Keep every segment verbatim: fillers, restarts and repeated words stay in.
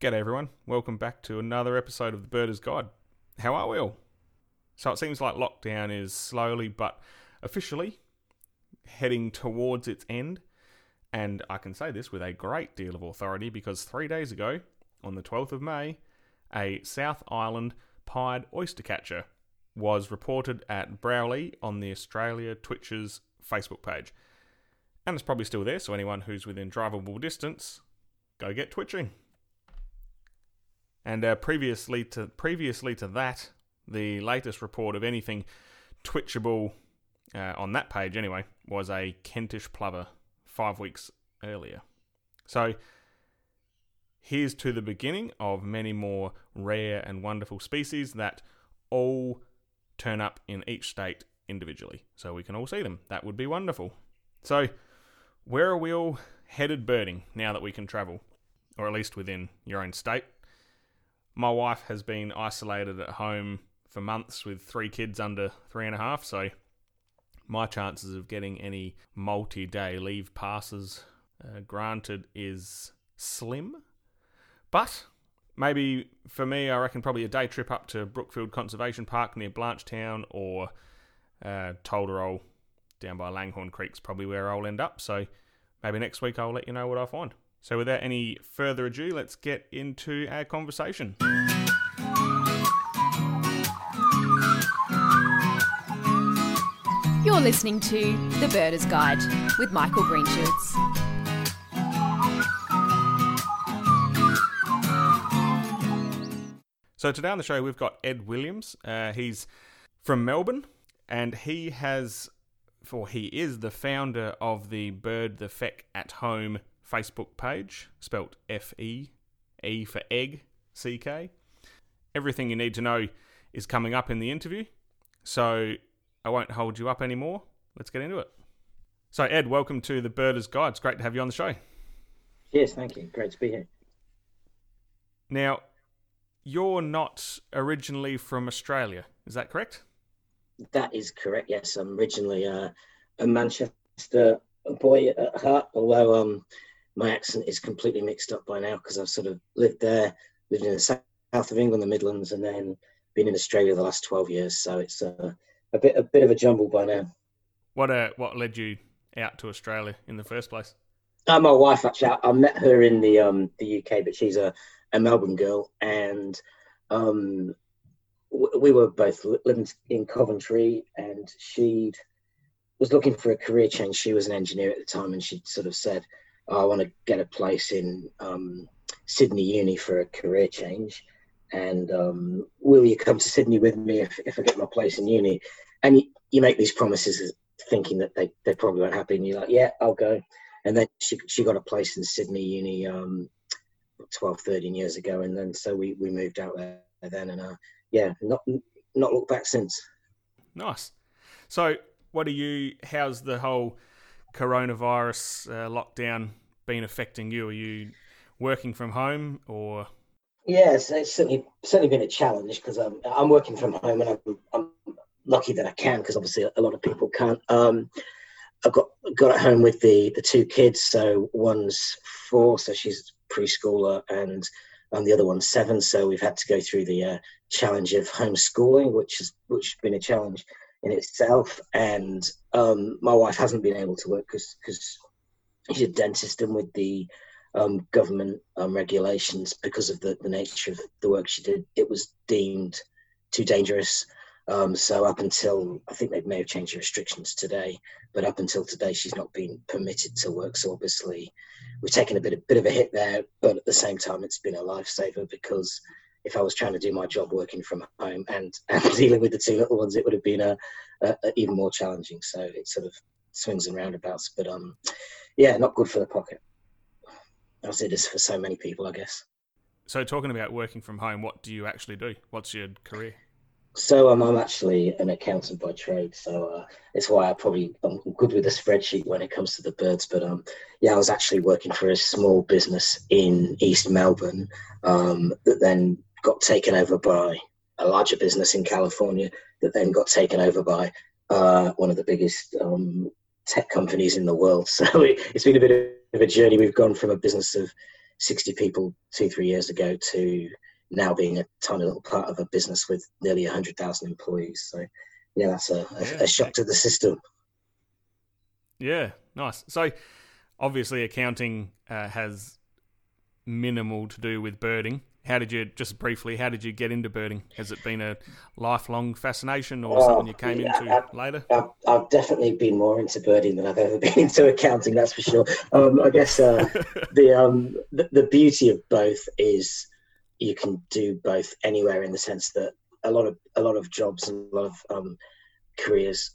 G'day everyone, welcome back to another episode of The Birder's Guide. How are we all? So it seems like lockdown is slowly but officially heading towards its end. And I can say this with a great deal of authority because three days ago, on the twelfth of May, a South Island pied oyster catcher was reported at Browley on the Australia Twitch's Facebook page. And it's probably still there, so anyone who's within drivable distance, go get twitching. And uh, previously to previously to that, the latest report of anything twitchable uh, on that page anyway was a Kentish plover five weeks earlier. So here's to the beginning of many more rare and wonderful species that all turn up in each state individually, so we can all see them. That would be wonderful. So where are we all headed birding now that we can travel, or at least within your own state? My wife has been isolated at home for months with three kids under three and a half, so my chances of getting any multi-day leave passes uh, granted is slim. But maybe for me, I reckon probably a day trip up to Brookfield Conservation Park near Blanchetown or uh, Tolderol down by Langhorne Creek is probably where I'll end up. So maybe next week I'll let you know what I find. So without any further ado, let's get into our conversation. You're listening to The Birder's Guide with Michael Greenshields. So today on the show, we've got Ed Williams. Uh, he's from Melbourne, and he has, for he is the founder of the Bird the Feck At Home Facebook page, spelt F E, E for egg, C K. Everything you need to know is coming up in the interview, so I won't hold you up anymore. Let's get into it. So Ed, welcome to The Birder's Guide. It's great to have you on the show. Yes, thank you. Great to be here. Now, you're not originally from Australia, is that correct? That is correct, yes. I'm originally uh, a Manchester boy at heart, although um, my accent is completely mixed up by now because I've sort of lived there, lived in the south of England, the Midlands, and then been in Australia the last twelve years. So it's uh, a bit a bit of a jumble by now. What uh, what led you out to Australia in the first place? Uh, my wife, actually. I, I met her in the um, the U K, but she's a, a Melbourne girl, and um, w- we were both li- living in Coventry, and she was looking for a career change. She was an engineer at the time, and she sort of said, oh, I want to get a place in um, Sydney Uni for a career change, and um, will you come to Sydney with me if, if I get my place in uni? And you, you make these promises thinking that they, they probably won't happen, and you're like, yeah, I'll go. And then she she got a place in Sydney Uni um, twelve, thirteen years ago. And then so we, we moved out there then. And uh, yeah, not not looked back since. Nice. So what are you, how's the whole coronavirus uh, lockdown been affecting you? Are you working from home or? Yeah, it's, it's certainly certainly been a challenge because I'm, I'm working from home and I'm, I'm lucky that I can because obviously a lot of people can't. Um, I got got at home with the, the two kids, so one's four, so she's a preschooler, and and the other one's seven. So we've had to go through the uh, challenge of homeschooling, which has which has been a challenge in itself. And um, my wife hasn't been able to work because because she's a dentist, and with the um, government um, regulations, because of the, the nature of the work she did, it was deemed too dangerous. Um, so up until, I think they may have changed the restrictions today, but up until today, she's not been permitted to work. So obviously we're taking a bit, a bit of a hit there, but at the same time, it's been a lifesaver because if I was trying to do my job working from home and, and dealing with the two little ones, it would have been a, a, a even more challenging. So it sort of swings and roundabouts, but um, yeah, not good for the pocket. I'll say this for so many people, I guess. So talking about working from home, what do you actually do? What's your career? So um, I'm actually an accountant by trade, so uh, it's why I probably I'm good with a spreadsheet when it comes to the birds. But um, yeah, I was actually working for a small business in East Melbourne um, that then got taken over by a larger business in California that then got taken over by uh, one of the biggest um, tech companies in the world. So it, it's been a bit of a journey. We've gone from a business of sixty people two, three years ago to now being a tiny little part of a business with nearly one hundred thousand employees. So, yeah, that's a, a, yeah. a shock to the system. Yeah, nice. So, obviously, accounting uh, has minimal to do with birding. How did you, just briefly, how did you get into birding? Has it been a lifelong fascination or oh, something you came yeah, into I've, later? I've, I've definitely been more into birding than I've ever been into accounting, that's for sure. Um, I guess uh, the, um, the the beauty of both is you can do both anywhere, in the sense that a lot of a lot of jobs and a lot of um, careers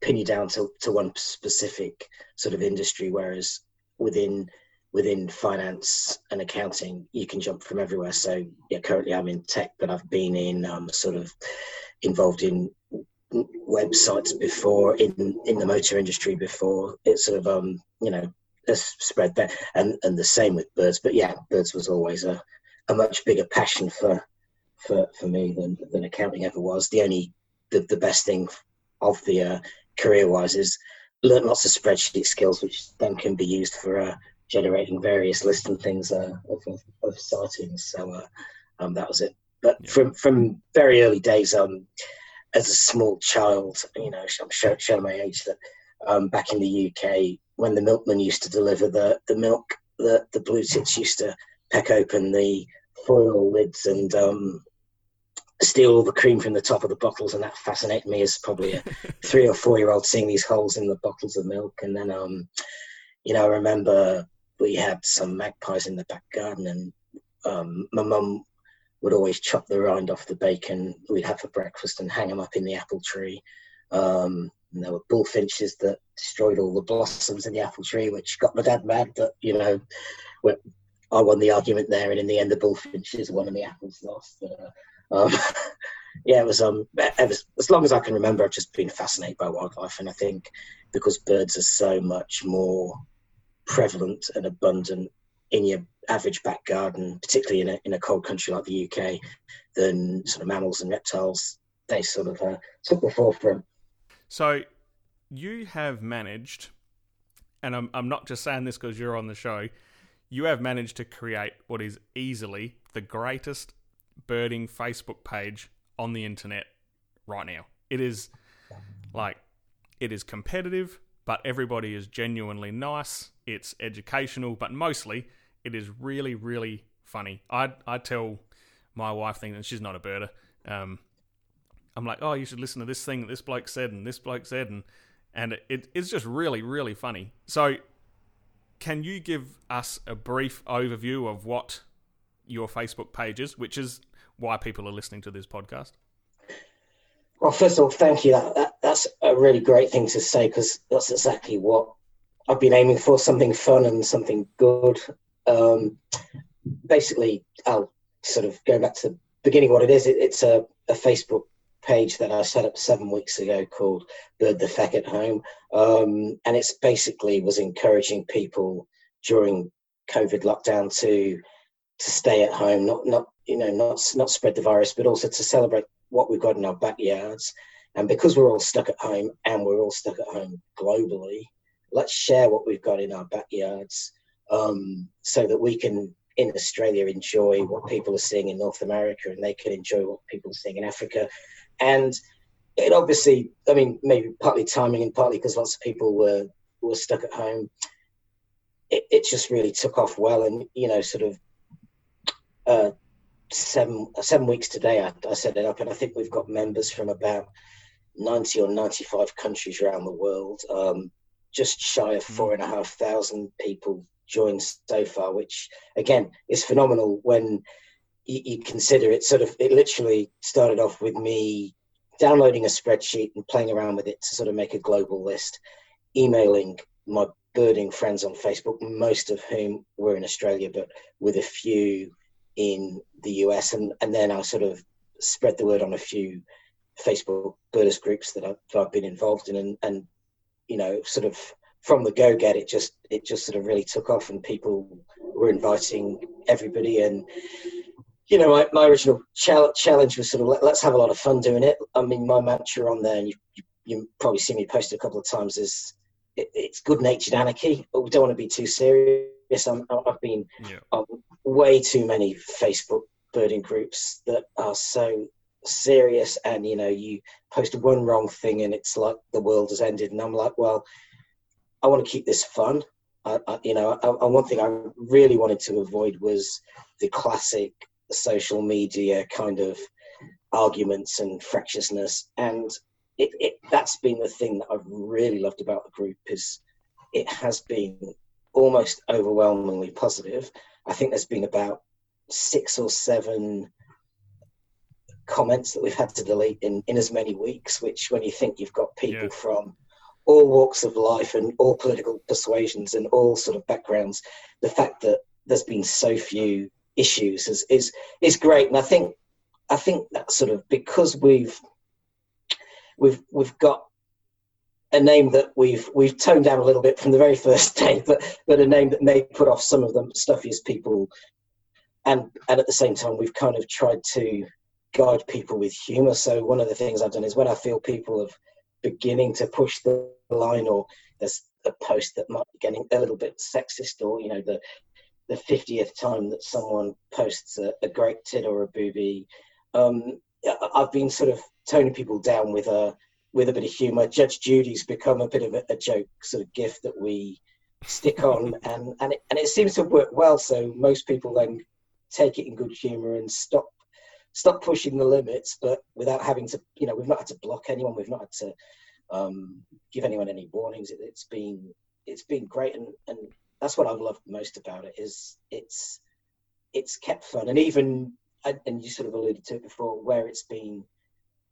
pin you down to, to one specific sort of industry, whereas within within finance and accounting, you can jump from everywhere. So yeah, currently I'm in tech, but I've been in um, sort of involved in websites before, in, in the motor industry before. It's sort of, um, you know, a spread there. And, and the same with birds. But yeah, birds was always a, a much bigger passion for for, for me than, than accounting ever was. The only, the, the best thing of the uh, career-wise is learn lots of spreadsheet skills, which then can be used for... Uh, generating various lists and things uh, of, of, of sightings. So uh, um, that was it. But yeah. from from very early days, um, as a small child, you know, I'm showing show my age that um, back in the U K, when the milkman used to deliver the, the milk, the, the blue tits used to peck open the foil lids and um, steal all the cream from the top of the bottles. And that fascinated me as probably a three or four-year-old, seeing these holes in the bottles of milk. And then, um, you know, I remember... we had some magpies in the back garden, and um, my mum would always chop the rind off the bacon we'd have for breakfast and hang them up in the apple tree. Um, and there were bullfinches that destroyed all the blossoms in the apple tree, which got my dad mad, but, you know, I won the argument there, and in the end the bullfinches won and the apples lost. But, uh, um, yeah, it was, um, it was, as long as I can remember, I've just been fascinated by wildlife, and I think because birds are so much more... prevalent and abundant in your average back garden, particularly in a in a cold country like the U K, than sort of mammals and reptiles, they sort of uh, took the forefront. So you have managed, and I'm I'm not just saying this because you're on the show, you have managed to create what is easily the greatest birding Facebook page on the internet right now. It is like, it is competitive, but everybody is genuinely nice. It's educational, but mostly it is really, really funny. I I tell my wife things, and she's not a birder. Um, I'm like, oh, you should listen to this thing that this bloke said and this bloke said, and and it, it it's just really, really funny. So, can you give us a brief overview of what your Facebook page is, which is why people are listening to this podcast? Well, first of all, thank you. That, that, that's a really great thing to say, because that's exactly what I've been aiming for, something fun and something good. Um, basically, I'll sort of go back to the beginning what it is. It, it's a, a Facebook page that I set up seven weeks ago called Bird the Feck At Home. Um, and it's basically was encouraging people during COVID lockdown to to stay at home, not not you know, not not spread the virus, but also to celebrate what we've got in our backyards. And because we're all stuck at home, and we're all stuck at home globally, let's share what we've got in our backyards, um, so that we can, in Australia, enjoy what people are seeing in North America, and they can enjoy what people are seeing in Africa. And it obviously, I mean, maybe partly timing and partly because lots of people were, were stuck at home, it, it just really took off well. And, you know, sort of, uh, Seven seven weeks today, I, I set it up, and I think we've got members from about ninety or ninety-five countries around the world. Um, just shy of four and a half thousand people joined so far, which again is phenomenal when you, you consider it. Sort of, it literally started off with me downloading a spreadsheet and playing around with it to sort of make a global list, emailing my birding friends on Facebook, most of whom were in Australia, but with a few in the U S, and, and then I sort of spread the word on a few Facebook birders groups that I've, that I've been involved in, and, and you know, sort of from the go-get, it just it just sort of really took off, and people were inviting everybody. And you know, my, my original challenge was sort of let, let's have a lot of fun doing it. I mean, my mantra on there, and you you probably see me post a couple of times, is it, it's good-natured anarchy, but we don't want to be too serious. this. I'm, I've been yeah. on way too many Facebook birding groups that are so serious, and you know, you post one wrong thing and it's like the world has ended. And I'm like, well, I want to keep this fun. I, I, you know, I, I, one thing I really wanted to avoid was the classic social media kind of arguments and fractiousness, and it, it that's been the thing that I've really loved about the group, is it has been almost overwhelmingly positive. I think there's been about six or seven comments that we've had to delete in, in as many weeks, which when you think you've got people yeah. from all walks of life and all political persuasions and all sort of backgrounds, the fact that there's been so few issues is is, is great. And I think I think that sort of, because we've we've we've got a name that we've we've toned down a little bit from the very first day, but but a name that may put off some of the stuffiest people, and and at the same time we've kind of tried to guide people with humour. So one of the things I've done is when I feel people have beginning to push the line, or there's a post that might be getting a little bit sexist, or you know, the the fiftieth time that someone posts a, a great tit or a boobie, um, I've been sort of toning people down with a with a bit of humour. Judge Judy's become a bit of a, a joke sort of gif that we stick on, and and it, and it seems to work well. So most people then take it in good humour and stop stop pushing the limits, but without having to, you know, we've not had to block anyone, we've not had to um, give anyone any warnings. It, it's been it's been great, and, and that's what I've loved most about it, is it's it's kept fun. And even, and you sort of alluded to it before, where it's been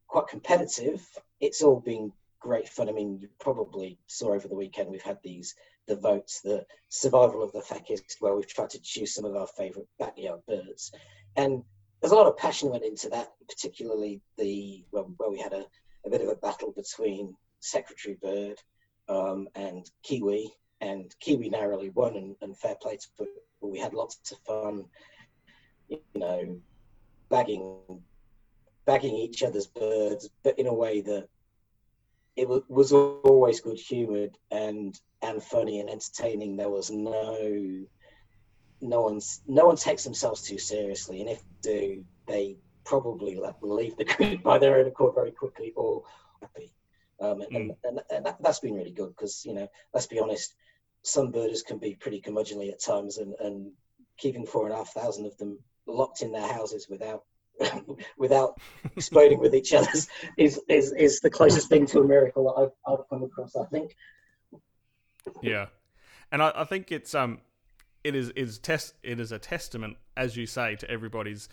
quite competitive, it's all been great fun. I mean, you probably saw over the weekend we've had these, the votes, the survival of the feckest, where we've tried to choose some of our favourite backyard birds. And there's a lot of passion went into that, particularly the where, where we had a, a bit of a battle between Secretary Bird um, and Kiwi, and Kiwi narrowly won, and, and fair play to put, but we had lots of fun, you know, bagging bagging each other's birds, but in a way that it w- was always good-humoured and and funny and entertaining. There was no... No one's no one takes themselves too seriously, and if they do, they probably leave the group by their own accord very quickly, or happy. Um, and, mm. and, and that, that's been really good, because you know, let's be honest, some birders can be pretty curmudgeonly at times, and, and keeping four and a half thousand of them locked in their houses without without exploding with each other is, is is the closest thing to a miracle that I've, I've come across, I think. Yeah, and I, I think it's um. It is is test. It is a testament, as you say, to everybody's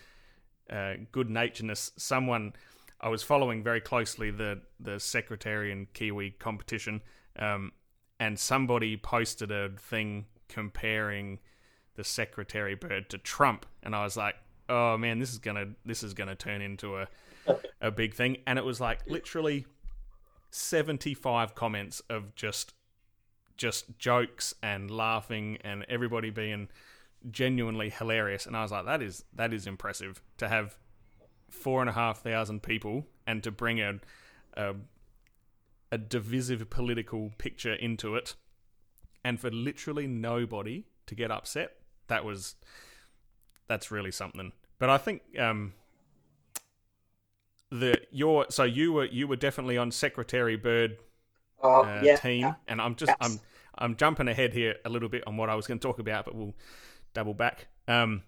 uh, good naturedness. Someone I was following very closely the the Secretary and Kiwi competition, um, and somebody posted a thing comparing the Secretary Bird to Trump, and I was like, "Oh man, this is gonna this is gonna turn into a a big thing." And it was like literally seventy-five comments of just. just jokes and laughing and everybody being genuinely hilarious. And I was like, that is that is impressive, to have four and a half thousand people and to bring a a, a divisive political picture into it, and for literally nobody to get upset. That was that's really something. But I think um the your so you were you were definitely on Secretary Bird Uh, uh, yeah, team yeah. And I'm just That's... I'm I'm jumping ahead here a little bit on what I was going to talk about, but we'll double back. Um,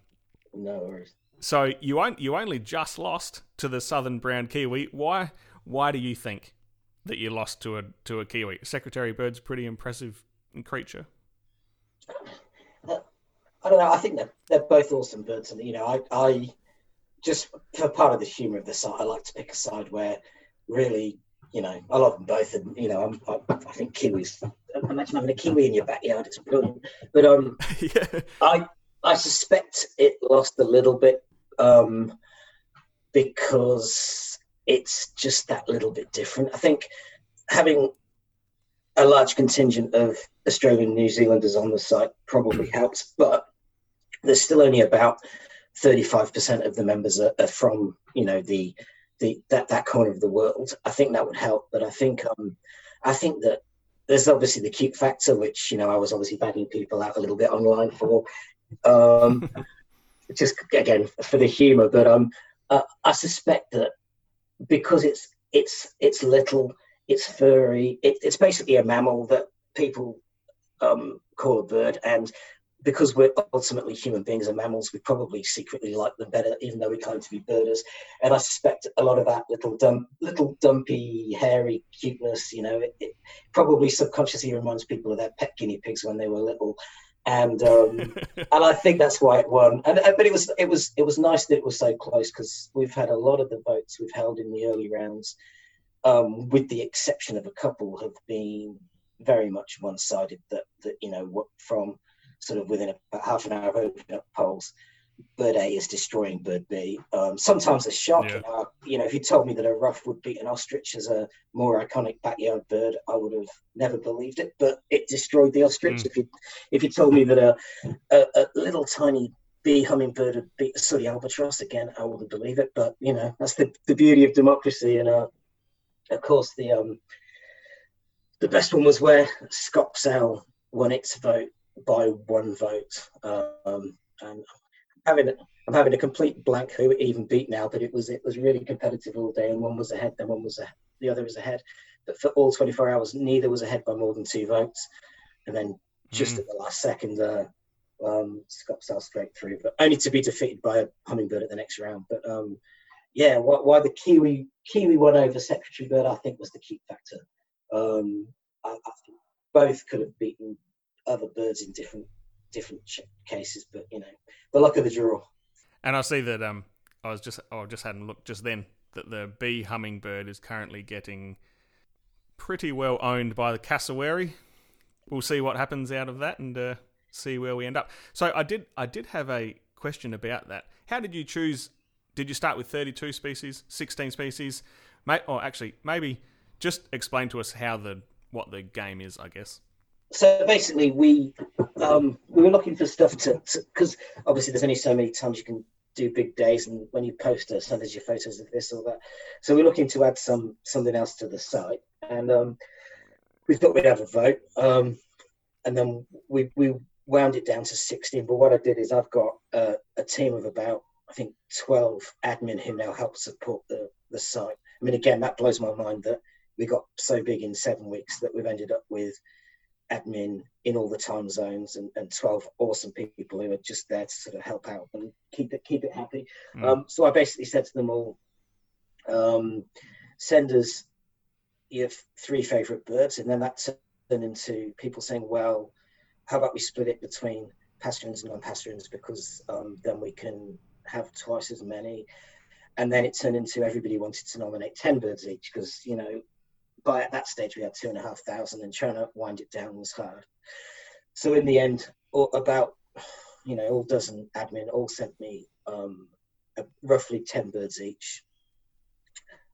no worries. So you on, you only just lost to the Southern Brown Kiwi. Why why do you think that you lost to a to a Kiwi? Secretary Bird's a pretty impressive creature. Uh, I don't know. I think they're they're both awesome birds, and you know, I I just for part of the humour of the side, I like to pick a side where really. You know, I love them both, and you know, I'm, I, I think Kiwis. Imagine having a Kiwi in your backyard; it's brilliant. But um, yeah. I I suspect it lost a little bit um, because it's just that little bit different. I think having a large contingent of Australian and New Zealanders on the site probably helps, but there's still only about thirty-five percent of the members are, are from, you know, the. The, that that corner of the world. I think that would help, but I think um I think that there's obviously the cute factor, which, you know, I was obviously bagging people out a little bit online for, um, just again for the humour. But um, uh, I suspect that because it's it's it's little, it's furry, it, it's basically a mammal that people um, call a bird, and because we're ultimately human beings and mammals, we probably secretly like them better, even though we claim to be birders. And I suspect a lot of that little dump, little dumpy, hairy cuteness, you know, it, it probably subconsciously reminds people of their pet guinea pigs when they were little. And um, and I think that's why it won. And but it was it was it was nice that it was so close, because we've had a lot of the votes we've held in the early rounds, um, with the exception of a couple, have been very much one-sided. That that you know from. Sort of within about half an hour of opening up polls, Bird A is destroying Bird B. Um, sometimes it's shocking. Yeah. Uh, you know, if you told me that a ruff would beat an ostrich as a more iconic backyard bird, I would have never believed it. But it destroyed the ostrich. Mm. If you if you told me that a a, a little tiny bee hummingbird would beat a sooty albatross again, I wouldn't believe it. But you know, that's the, the beauty of democracy. And uh, of course, the um the best one was where Scopsal won its vote by one vote, um, and I'm having I'm having a complete blank who it even beat now. But it was it was really competitive all day, and one was ahead, then one was ahead, the other was ahead. But for all twenty-four hours, neither was ahead by more than two votes. And then just mm. at the last second, uh, um, Scopsal straight through, but only to be defeated by a hummingbird at the next round. But um, yeah, why, why the Kiwi Kiwi won over Secretary Bird, I think, was the key factor. Um, I, I think both could have beaten other birds in different different cases, but you know, the luck of the draw. And I see that um, I was just oh, I just hadn't looked just then that the bee hummingbird is currently getting pretty well owned by the cassowary. We'll see what happens out of that and uh, see where we end up. So I did I did have a question about that. How did you choose? Did you start with thirty-two species, sixteen species? May, or actually, maybe just explain to us how the what the game is, I guess. So basically, we um, we were looking for stuff to, because obviously there's only so many times you can do big days, and when you post us, so there's your photos of this or that. So we're looking to add some something else to the site, and um, we thought we'd have a vote, um, and then we we wound it down to sixteen. But what I did is I've got uh, a team of about I think twelve admin who now help support the the site. I mean, again, that blows my mind that we got so big in seven weeks that we've ended up with admin in all the time zones and, and twelve awesome people who are just there to sort of help out and keep it keep it happy. Mm. Um, so I basically said to them all, um, send us your three favourite birds, and then that turned into people saying, well, how about we split it between pasturins and non-pasturins, because um, then we can have twice as many. And then it turned into everybody wanted to nominate ten birds each, because, you know, by at that stage, we had two and a half thousand, and trying to wind it down was hard. So in the end, all, about, you know, all dozen admin all sent me um, a, roughly ten birds each.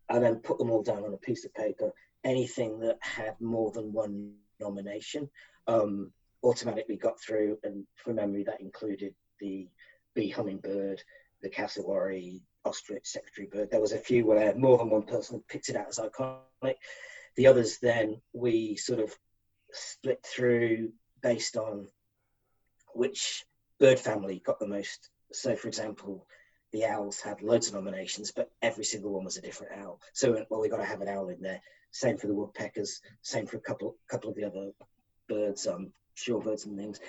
I then put them all down on a piece of paper. Anything that had more than one nomination um, automatically got through. And from memory, that included the bee hummingbird, the cassowary, ostrich, Secretary Bird. There was a few where more than one person picked it out as iconic. The others then we sort of split through based on which bird family got the most. So, for example, the owls had loads of nominations, but every single one was a different owl. So, well, we got to have an owl in there. Same for the woodpeckers. Same for a couple, couple of the other birds, um, shorebirds and things.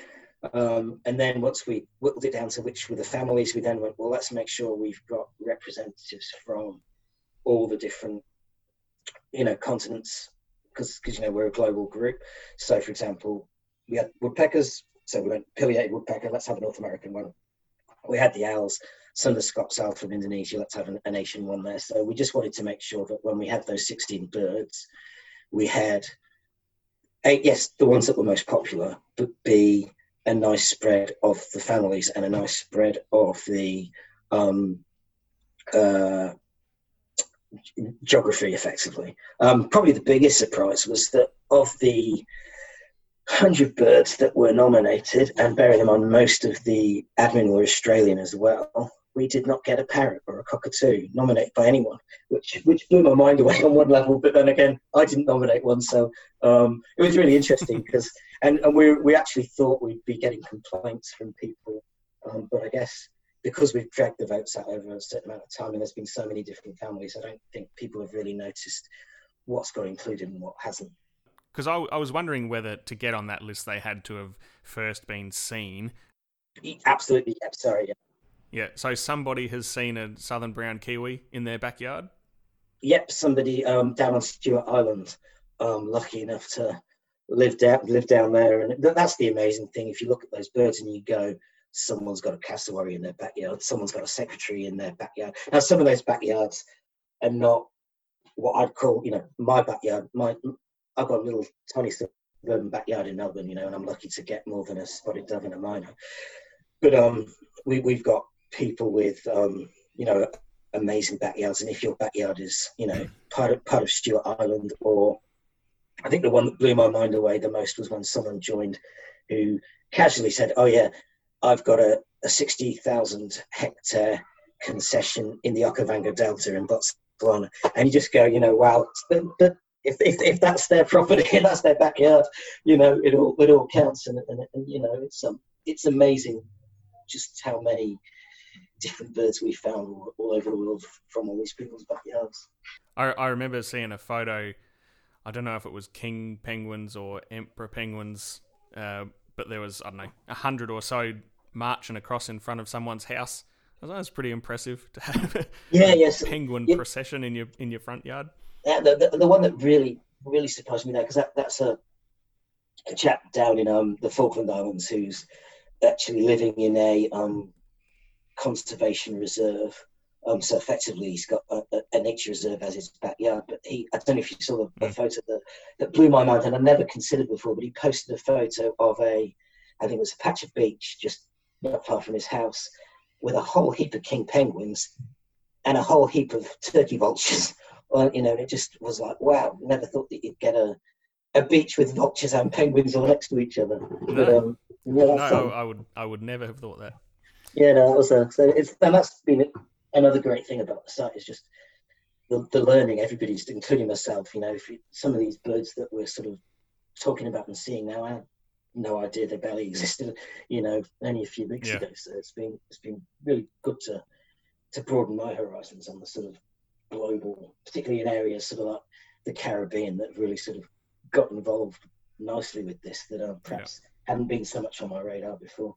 Um, and then once we whittled it down to which were the families, we then went, well, let's make sure we've got representatives from all the different, you know, continents, because, you know, we're a global group. So, for example, we had woodpeckers, so we went pileated woodpecker, let's have a North American one. We had the owls, some of the Scopsal from Indonesia, let's have an, an Asian one there. So we just wanted to make sure that when we had those sixteen birds, we had, A, yes, the ones that were most popular, but B, a nice spread of the families and a nice spread of the um, uh, geography, effectively. Um, probably the biggest surprise was that of the one hundred birds that were nominated, and bearing in mind most of the admin were Australian as well, we did not get a parrot or a cockatoo nominated by anyone, which which blew my mind away on one level. But then again, I didn't nominate one, so um, it was really interesting because and, and we we actually thought we'd be getting complaints from people, um, but I guess because we've dragged the votes out over a certain amount of time and there's been so many different families, I don't think people have really noticed what's got included and what hasn't. Because I, I was wondering whether to get on that list they had to have first been seen. Absolutely, yeah, sorry, yeah. Yeah, so somebody has seen a southern brown kiwi in their backyard? Yep, somebody um, down on Stewart Island, um, lucky enough to live down, live down there. And that's the amazing thing. If you look at those birds and you go, someone's got a cassowary in their backyard, someone's got a secretary in their backyard. Now, some of those backyards are not what I'd call, you know, my backyard. My I've got a little tiny suburban backyard in Melbourne, you know, and I'm lucky to get more than a spotted dove and a miner. But um, we, we've got people with, um, you know, amazing backyards, and if your backyard is, you know, part of, part of Stewart Island, or I think the one that blew my mind away the most was when someone joined who casually said, oh yeah, I've got a, a sixty thousand hectare concession in the Okavango Delta in Botswana, and you just go, you know, wow, if, if, if that's their property, that's their backyard, you know, it all, it all counts, and, and, and you know, it's um, it's amazing just how many different birds we found all, all over the world from all these people's backyards. I, I remember seeing a photo, I don't know if it was king penguins or emperor penguins, uh, but there was, I don't know, a hundred or so marching across in front of someone's house. I thought that was pretty impressive to have a yeah, yes. penguin yeah. procession in your in your front yard. Yeah, the, the, the one that really, really surprised me there, because that, that's a, a chap down in um, the Falkland Islands who's actually living in a... Um, conservation reserve, um, so effectively he's got a, a nature reserve as his backyard. But he, I don't know if you saw the, the photo that, that blew my mind, and I never considered before, but he posted a photo of a, I think it was a patch of beach just not far from his house, with a whole heap of king penguins and a whole heap of turkey vultures. Well, you know, it just was like, wow, never thought that you'd get a, a beach with vultures and penguins all next to each other. No, but, um, yeah, no I would, I would never have thought that. Yeah, no, that was a, so it's, and that's been another great thing about the site is just the, the learning. Everybody's, including myself, you know, if you, some of these birds that we're sort of talking about and seeing now, I had no idea they barely existed, you know, only a few weeks yeah. ago. So it's been it's been really good to to broaden my horizons on the sort of global, particularly in areas sort of like the Caribbean that really sort of got involved nicely with this that uh, perhaps yeah. hadn't been so much on my radar before.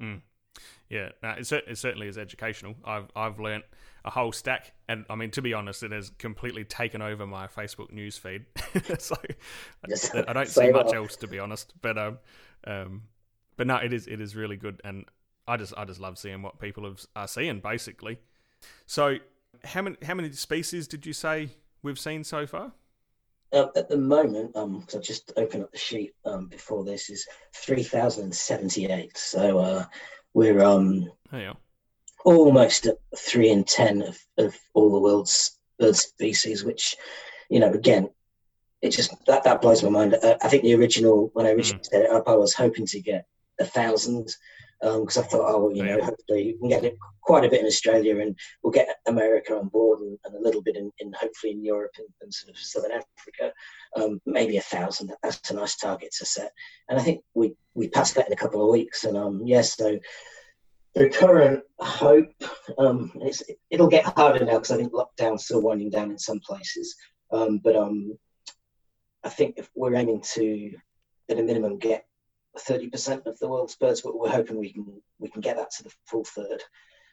Mm. Yeah, no, it, it certainly is educational. I've I've learnt a whole stack, and I mean, to be honest, it has completely taken over my Facebook newsfeed. so yes, I, I don't see much else, to be honest. But um, um, but no, it is it is really good, and I just I just love seeing what people have, are seeing, basically. So how many how many species did you say we've seen so far? Uh, at the moment, um, cause I just opened up the sheet um, before this, is three thousand seventy-eight. So uh, we're um, oh, yeah. almost at three in ten of, of all the world's bird species, which, you know, again, it just, that, that blows my mind. I, I think the original, when I originally mm. set it up, I was hoping to get a thousand, because um, I thought, oh, you yeah. know, hopefully we can get quite a bit in Australia, and we'll get America on board, and, and a little bit in, in hopefully in Europe and, and sort of Southern Africa, um, maybe a thousand. That's a nice target to set. And I think we, we passed that in a couple of weeks. And um, yes, yeah, so the current hope, um, it's, it, it'll get harder now because I think lockdown's still winding down in some places. Um, but um, I think if we're aiming to, at a minimum, get thirty percent of the world's birds, but we're hoping we can we can get that to the full third.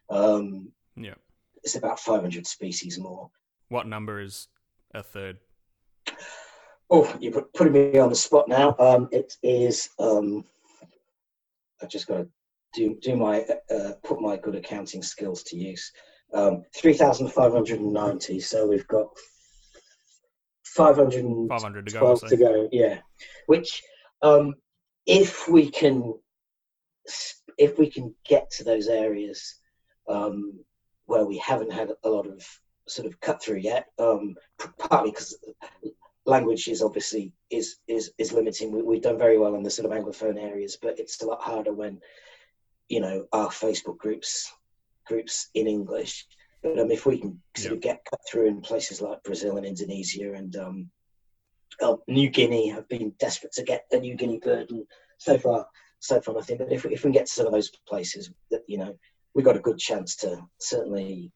Um, yeah, it's about five hundred species more. What number is a third? Oh, you're putting me on the spot now. Um, it is. Um, I've just got to do do my uh, put my good accounting skills to use. Um, three thousand five hundred ninety. So we've got five hundred to go. So. to go. Yeah, which. Um, If we can, if we can get to those areas um, where we haven't had a lot of sort of cut through yet, um, partly because language is obviously is is is limiting. We, we've done very well in the sort of anglophone areas, but it's a lot harder when, you know, our Facebook groups groups in English. But um, if we can sort yeah. of get cut through in places like Brazil and Indonesia and um, oh, New Guinea, I've been desperate to get a New Guinea bird, and so far, so far nothing. But if we, if we can get to some of those places, that you know, we got a good chance to certainly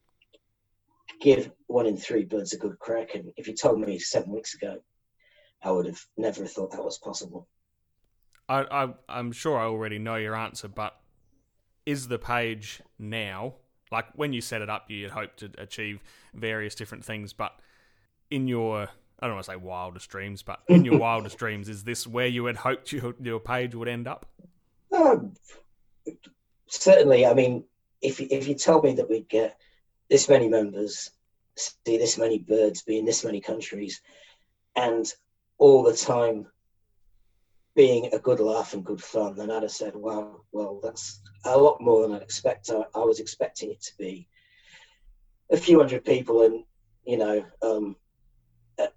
give one in three birds a good crack. And if you told me seven weeks ago, I would have never thought that was possible. I, I, I'm sure I already know your answer, but is the page now, like when you set it up, you had hoped to achieve various different things, but in your, I don't want to say wildest dreams, but in your wildest dreams, is this where you had hoped your, your page would end up? Um, certainly. I mean, if if you told me that we'd get this many members, see this many birds, be in this many countries, and all the time being a good laugh and good fun, then I'd have said, wow, well, that's a lot more than I'd expect. I, I was expecting it to be a few hundred people and, you know, um, uh,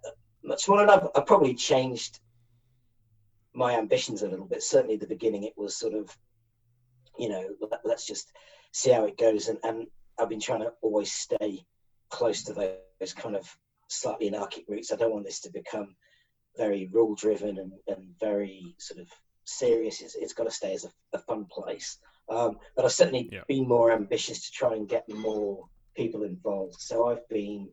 much more. And I've, I probably changed my ambitions a little bit. Certainly at the beginning, it was sort of, you know, let, let's just see how it goes. And, and I've been trying to always stay close to those, those kind of slightly anarchic roots. I don't want this to become very rule-driven and, and very sort of serious. It's, it's got to stay as a, a fun place. Um, but I've certainly yeah. been more ambitious to try and get more people involved. So I've been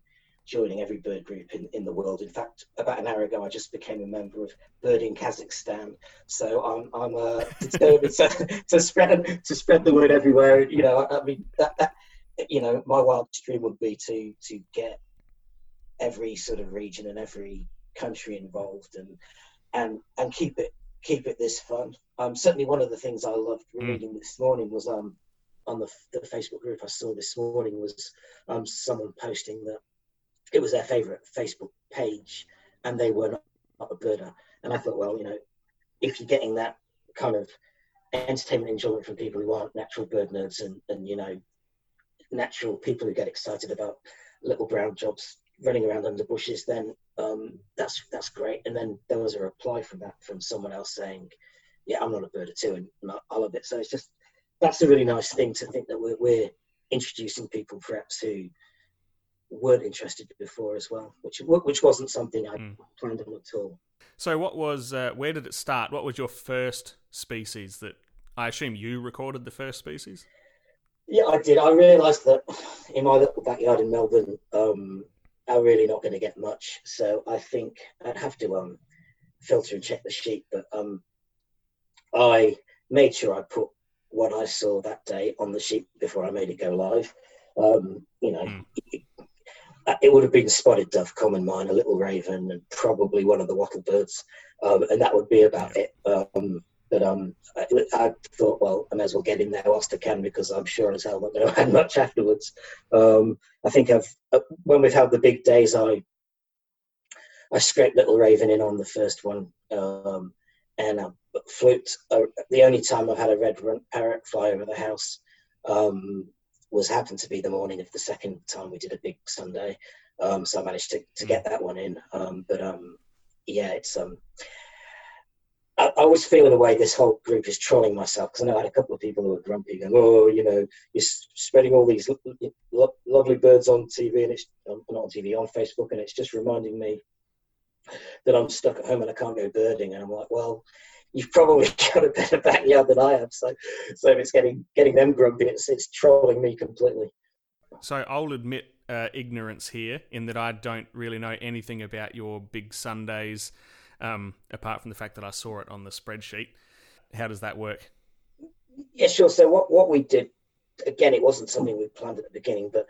joining every bird group in, in the world. In fact, about an hour ago, I just became a member of Bird in Kazakhstan. So I'm I'm uh, determined to, to spread to spread the word everywhere. You know, I mean, that, that you know, my wildest dream would be to to get every sort of region and every country involved and and and keep it keep it this fun. Um certainly one of the things I loved reading this morning was um on the, the Facebook group I saw this morning was um someone posting that it was their favorite Facebook page and they were not, not a birder. And I thought, well, you know, if you're getting that kind of entertainment enjoyment from people who aren't natural bird nerds and and you know, natural people who get excited about little brown jobs running around under bushes, then um, that's that's great. And then there was a reply from that from someone else saying, "Yeah, I'm not a birder too, and I love it." So it's just that's a really nice thing to think that we're, we're introducing people perhaps who weren't interested before as well, which which wasn't something I mm. planned on at all. So, what was uh, where did it start? What was your first species that I assume you recorded the first species? Yeah, I did. I realised that in my little backyard in Melbourne, Um, I'm really not going to get much, so I think I'd have to um filter and check the sheet. But um, I made sure I put what I saw that day on the sheet before I made it go live. Um, you know, mm. it, it would have been spotted dove, common mine, a little raven, and probably one of the wattle birds, um, and that would be about it. Um, but um, I, I thought, well, I may as well get in there whilst I can because I'm sure as hell not going to have much afterwards. Um, I think I've when we've had the big days, I I scraped little raven in on the first one, um, and I fluked. Uh, the only time I've had a red parrot fly over the house um, was happened to be the morning of the second time we did a big Sunday, um, so I managed to, to get that one in. Um, but um, yeah, it's um. I always feel in a way this whole group is trolling myself because I know I had a couple of people who were grumpy going, oh, you know, you're spreading all these lo- lo- lovely birds on T V and it's um, not on T V, on Facebook, and it's just reminding me that I'm stuck at home and I can't go birding. And I'm like, well, you've probably got a better backyard than I have. So, so if it's getting getting them grumpy, it's, it's trolling me completely. So I'll admit uh, ignorance here in that I don't really know anything about your big Sundays. Um, apart from the fact that I saw it on the spreadsheet. How does that work? Yeah, sure. So what, what we did, again, it wasn't something we planned at the beginning, but,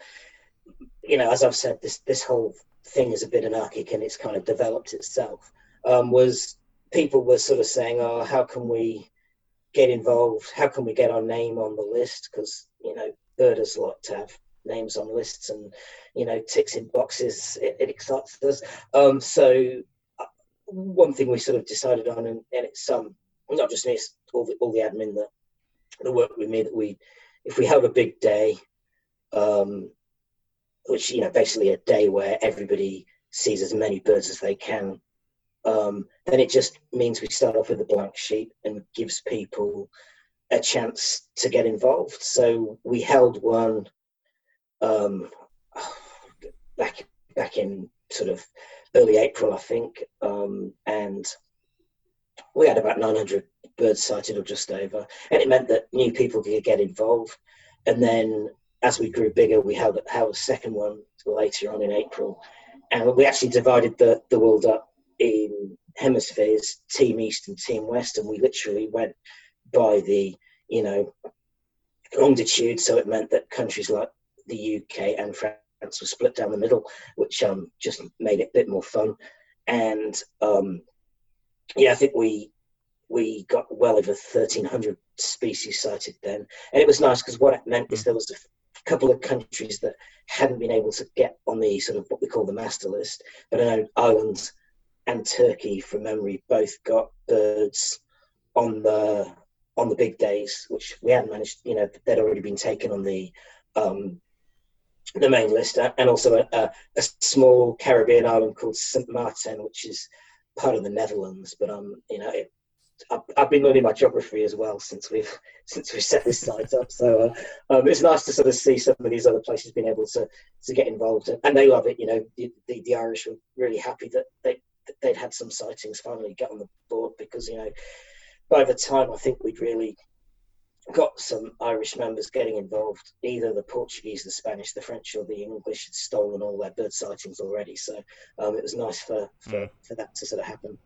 you know, as I've said, this this whole thing is a bit anarchic and it's kind of developed itself, um, was people were sort of saying, oh, how can we get involved? How can we get our name on the list? Because, you know, birders like to have names on lists and, you know, ticks in boxes. It, it excites us. Um, so... One thing we sort of decided on, and, and it's um, not just me, it's all the, all the admin that, that worked with me, that we, if we held a big day, um, which, you know, basically a day where everybody sees as many birds as they can, um, then it just means we start off with a blank sheet and gives people a chance to get involved. So we held one um, back back in sort of early April, I think, um, and we had about nine hundred birds sighted or just over, and it meant that new people could get involved. And then as we grew bigger, we held, held a second one later on in April, and we actually divided the, the world up in hemispheres, Team East and Team West, and we literally went by the, you know, longitude, so it meant that countries like the U K and France were split down the middle, which um, just made it a bit more fun. And um, yeah, I think we we got well over thirteen hundred species sighted then, and it was nice because what it meant is there was a couple of countries that hadn't been able to get on the sort of what we call the master list, but I know Ireland and Turkey, from memory, both got birds on the on the big days, which we hadn't managed, you know, they'd already been taken on the um, the main list, and also a, a small Caribbean island called Saint Martin, which is part of the Netherlands. But um, you know, it, I've, I've been learning my geography as well since we've since we set this site up. So uh, um, it's nice to sort of see some of these other places being able to to get involved, and they love it. You know, the the, the Irish were really happy that they. they'd had some sightings finally get on the board, because, you know, by the time I think we'd really got some Irish members getting involved, either the Portuguese, the Spanish, the French or the English had stolen all their bird sightings already. So um, it was nice for, for, yeah. for that to sort of happen.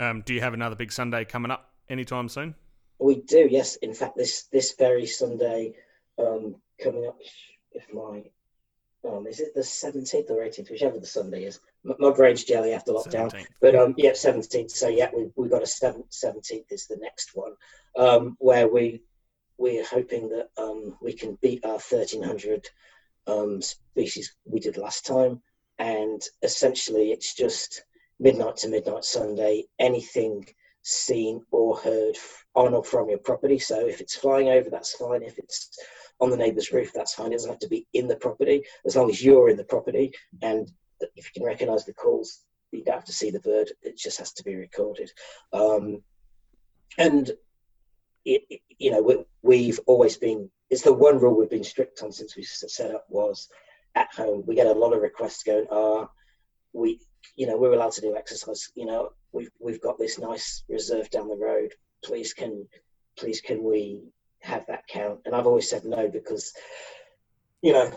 Um, do you have another big Sunday coming up anytime soon? We do, yes. In fact, this this very Sunday um, coming up, if my... Um, is it the seventeenth or eighteenth, whichever the Sunday is? My, my brain's jelly after lockdown. seventeenth. But um, yeah, seventeenth. So yeah, we we got a seventh, seventeenth is the next one, um, where we we're hoping that um, we can beat our thirteen hundred um, species we did last time, and essentially it's just midnight to midnight Sunday. Anything seen or heard on or from your property. So if it's flying over, that's fine. If it's on the neighbour's roof, that's fine. It doesn't have to be in the property, as long as you're in the property. And if you can recognise the calls, you don't have to see the bird. It just has to be recorded. Um, and, it, it, you know, we, we've always been... It's the one rule we've been strict on since we set up was at home. We get a lot of requests going, ah, oh, we, you know, we're allowed to do exercise. You know, we've, we've got this nice reserve down the road. Please can, please can we... have that count? And I've always said no, because, you know,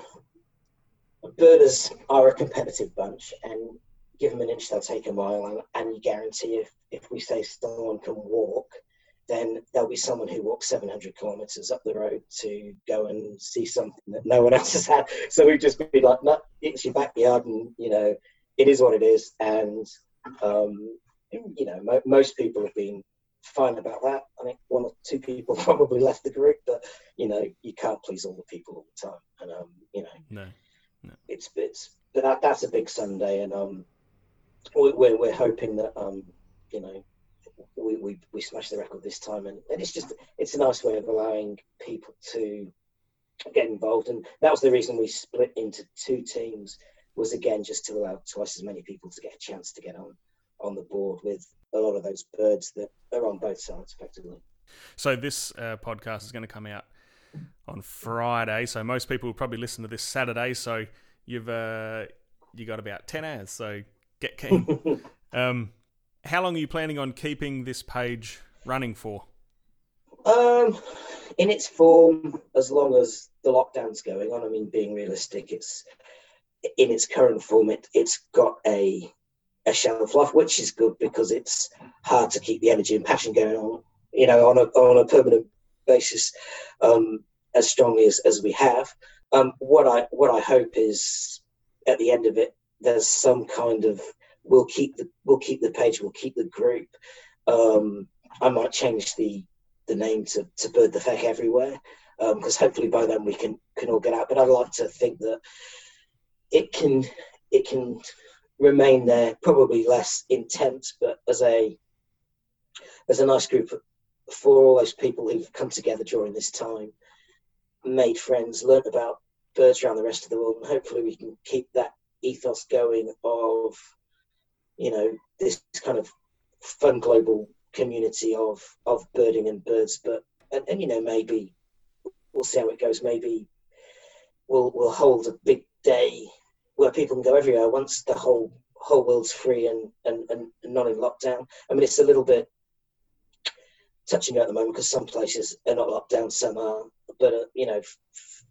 birders are a competitive bunch, and give them an inch, they'll take a mile. And, and you guarantee if, if we say someone can walk, then there'll be someone who walks seven hundred kilometers up the road to go and see something that no one else has had. So we've just been like, no, it's your backyard, and, you know, it is what it is. And um you know, mo- most people have been fine about that. I think one or two people probably left the group, but, you know, you can't please all the people all the time. And um, you know, no, no. it's it's but that that's a big Sunday, and um, we're we're hoping that um, you know, we we we smash the record this time, and, and it's just it's a nice way of allowing people to get involved, and that was the reason we split into two teams, was again just to allow twice as many people to get a chance to get on on the board with a lot of those birds that are on both sides, effectively. So this uh, podcast is going to come out on Friday, so most people will probably listen to this Saturday. So you've uh, you got about ten hours. So get keen. um, how long are you planning on keeping this page running for? Um, in its form, as long as the lockdown's going on. I mean, being realistic, it's in its current form. It it's got a a shelf life, which is good, because it's hard to keep the energy and passion going on, you know, on a on a permanent basis, um, as strongly as, as we have. Um, what I what I hope is at the end of it, there's some kind of we'll keep the we'll keep the page, we'll keep the group. Um, I might change the the name to, to Bird the Feck Everywhere, because um, hopefully by then we can can all get out. But I'd like to think that it can it can. remain there, probably less intense, but as a as a nice group for all those people who've come together during this time, made friends, learnt about birds around the rest of the world, and hopefully we can keep that ethos going of, you know, this kind of fun global community of of birding and birds. But and, and you know, maybe we'll see how it goes. Maybe we'll we'll hold a big day where people can go everywhere once the whole whole world's free and, and, and not in lockdown. I mean, it's a little bit touching at the moment because some places are not locked down, some are. But, uh, you know, f- f-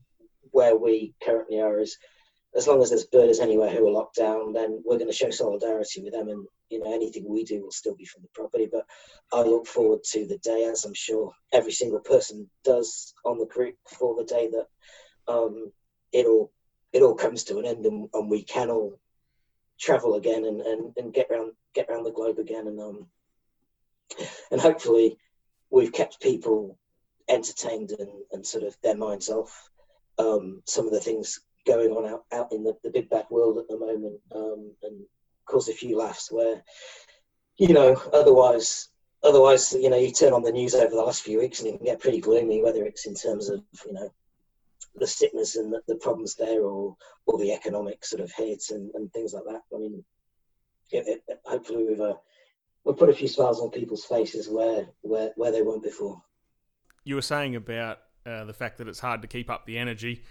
where we currently are is, as long as there's birders anywhere who are locked down, then we're going to show solidarity with them, and, you know, anything we do will still be from the property. But I look forward to the day, as I'm sure every single person does on the group, for the day that um, it all it all comes to an end, and, and we can all travel again and, and, and get around get around the globe again, and um and hopefully we've kept people entertained and, and sort of their minds off um, some of the things going on out, out in the, the big bad world at the moment, um, and cause a few laughs where, you know, otherwise, otherwise, you know, you turn on the news over the last few weeks and it can get pretty gloomy, whether it's in terms of, you know, the sickness and the, the problems there, or, or the economic sort of hits and, and things like that. I mean, it, it, hopefully we've uh, we'll put a few smiles on people's faces where, where, where they weren't before. You were saying about uh, the fact that it's hard to keep up the energy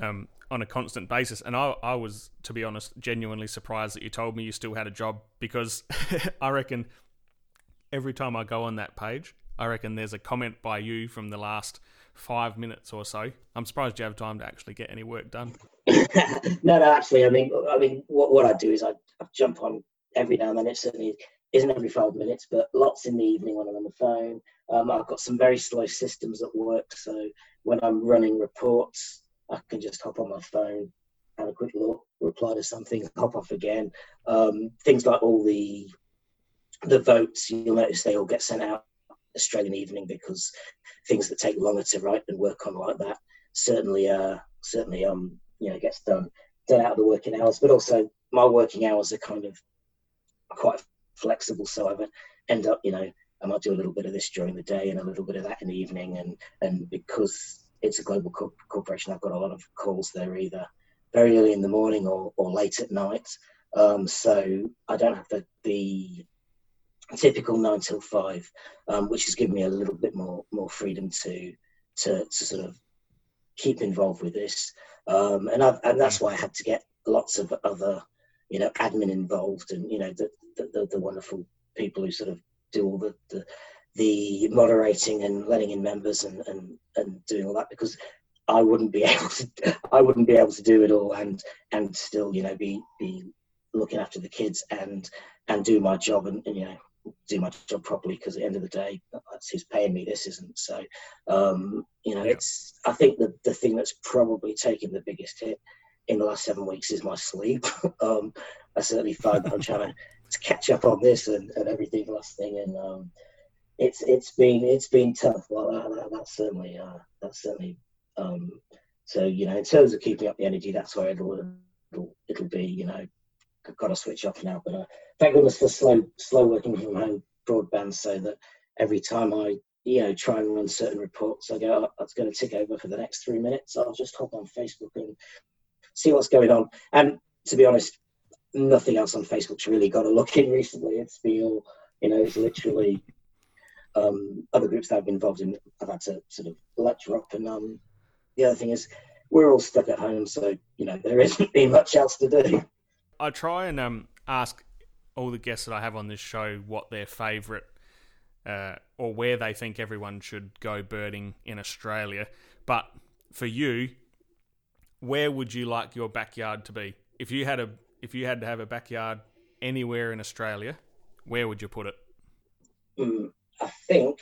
um, on a constant basis. And I, I was, to be honest, genuinely surprised that you told me you still had a job, because I reckon every time I go on that page, I reckon there's a comment by you from the last five minutes or so. I'm surprised you have time to actually get any work done. no, no, actually, I mean, I mean, what, what I do is I, I jump on every now and then. It certainly isn't every five minutes, but lots in the evening when I'm on the phone. Um, I've got some very slow systems at work, so when I'm running reports, I can just hop on my phone, have a quick look, reply to something, hop off again. Um, things like all the the votes, you'll notice they all get sent out Australian evening, because things that take longer to write and work on like that certainly, uh, certainly, um, you know, gets done done out of the working hours. But also, my working hours are kind of quite flexible, so I end up, you know, I might do a little bit of this during the day and a little bit of that in the evening, and and because it's a global co- corporation, I've got a lot of calls there either very early in the morning or, or late at night. Um, so I don't have the, the typical nine till five, um, which has given me a little bit more more freedom to to, to sort of keep involved with this. Um, and I've, and that's why I had to get lots of other, you know, admin involved, and, you know, the the, the wonderful people who sort of do all the, the the moderating and letting in members and, and, and doing all that, because I wouldn't be able to I wouldn't be able to do it all and and still, you know, be be looking after the kids and and do my job and, and you know, do my job properly, because at the end of the day, that's who's paying me, this isn't. So um, you know, yeah. it's I think the the thing that's probably taken the biggest hit in the last seven weeks is my sleep. um, I certainly find that I'm trying to, to catch up on this and, and everything last thing and um, It's it's been it's been tough. Well, that, that's certainly uh, that's certainly um, so. You know, in terms of keeping up the energy, that's where it'll it'll, it'll be. You know, got to switch off now. But uh, thank goodness for slow slow working from home broadband, so that every time I you know try and run certain reports, I go, oh, that's going to tick over for the next three minutes. I'll just hop on Facebook and see what's going on. And to be honest, nothing else on Facebook's really got a look in recently. It's been all, you know, it's literally. Um, other groups that I've been involved in, I've had to sort of lecture up. And um, the other thing is, we're all stuck at home, so, you know, there isn't really much else to do. I try and um, ask all the guests that I have on this show what their favourite uh, or where they think everyone should go birding in Australia. But for you, where would you like your backyard to be? If you had a, if you had to have a backyard anywhere in Australia, where would you put it? Mm. I think,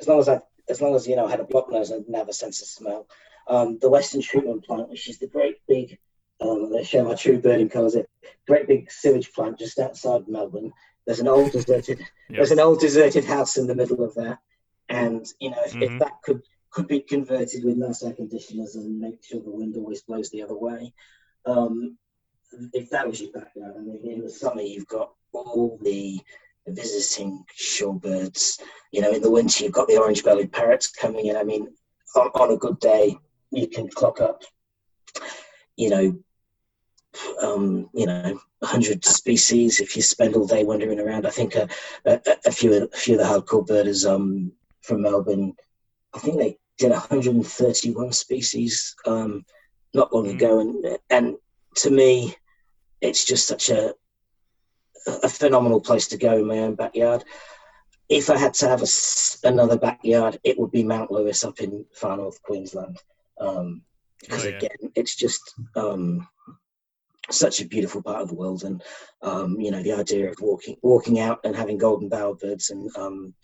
as long as I, as long as you know, I had a block nose and didn't have a sense of smell, um, the Western Treatment Plant, which is the great big, um, they show my true birding colours. It great big sewage plant just outside Melbourne. There's an old deserted, yes. there's an old deserted house in the middle of that, and you know, if, mm-hmm. if that could could be converted with nice air conditioners and make sure the wind always blows the other way, um, if that was your background, I mean, in the summer you've got all the visiting shorebirds, you know, in the winter you've got the orange-bellied parrots coming in. I mean, on, on a good day you can clock up, you know, um, you know, one hundred species if you spend all day wandering around. I think a, a, a few a few of the hardcore birders um, from Melbourne, I think they did one hundred thirty-one species um, not long mm. ago, and and to me, it's just such a a phenomenal place to go in my own backyard. If I had to have a, another backyard, it would be Mount Lewis up in far north Queensland. Um, because oh, yeah. again, it's just um, such a beautiful part of the world. And, um, you know, the idea of walking walking out and having golden bowerbirds and um,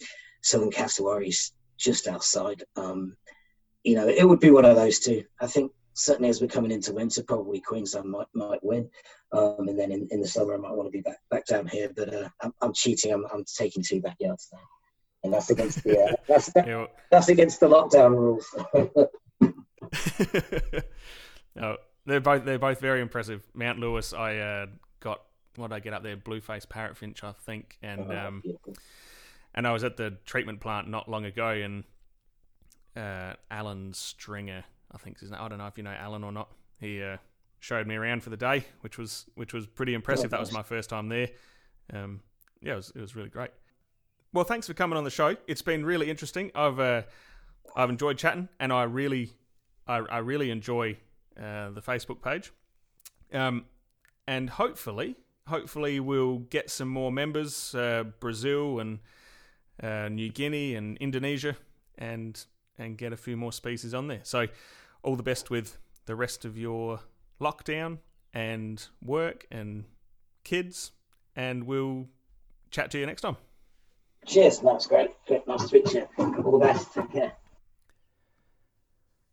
southern cassowaries just outside, um, you know, it would be one of those two. I think certainly as we're coming into winter, probably Queensland might might win. Um, and then in, in the summer, I might want to be back back down here. But uh, I'm, I'm cheating. I'm, I'm taking two backyards now, and that's against the uh, that's that, that's against the lockdown rules. No, they're both they're both very impressive. Mount Lewis, I uh, got what did I get up there? Blue-faced parrotfinch, I think, and oh, um, and I was at the treatment plant not long ago, and uh, Alan Stringer, I think, his name. I don't know if you know Alan or not. He uh, showed me around for the day, which was which was pretty impressive. Oh, that was my first time there. Um, yeah, it was, it was really great. Well, thanks for coming on the show. It's been really interesting. I've uh, I've enjoyed chatting, and I really I, I really enjoy uh, the Facebook page. Um, and hopefully, hopefully we'll get some more members, uh, Brazil and uh, New Guinea and Indonesia, and and get a few more species on there. So, all the best with the rest of your lockdown and work and kids, and we'll chat to you next time. Cheers, that's great. great. Nice to meet you. All the best. Take care.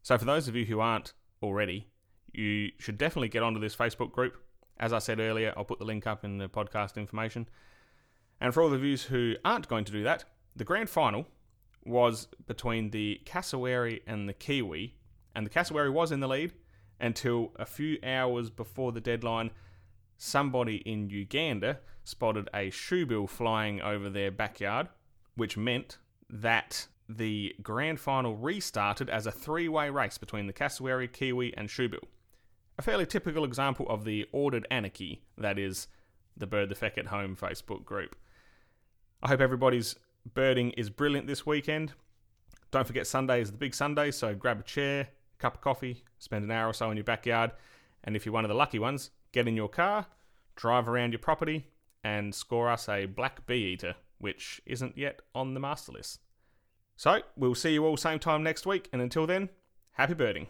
So for those of you who aren't already, you should definitely get onto this Facebook group. As I said earlier, I'll put the link up in the podcast information. And for all the viewers who aren't going to do that, the grand final was between the cassowary and the kiwi, and the cassowary was in the lead until a few hours before the deadline. Somebody in Uganda spotted a shoebill flying over their backyard, which meant that the grand final restarted as a three-way race between the cassowary, kiwi and shoebill. A fairly typical example of the ordered anarchy that is the Bird the Feck at Home Facebook group. I hope everybody's birding is brilliant this weekend. Don't forget, Sunday is the big Sunday, so grab a chair, a cup of coffee, spend an hour or so in your backyard, and if you're one of the lucky ones, get in your car, drive around your property, and score us a black bee-eater, which isn't yet on the master list. So, we'll see you all same time next week, and until then, happy birding.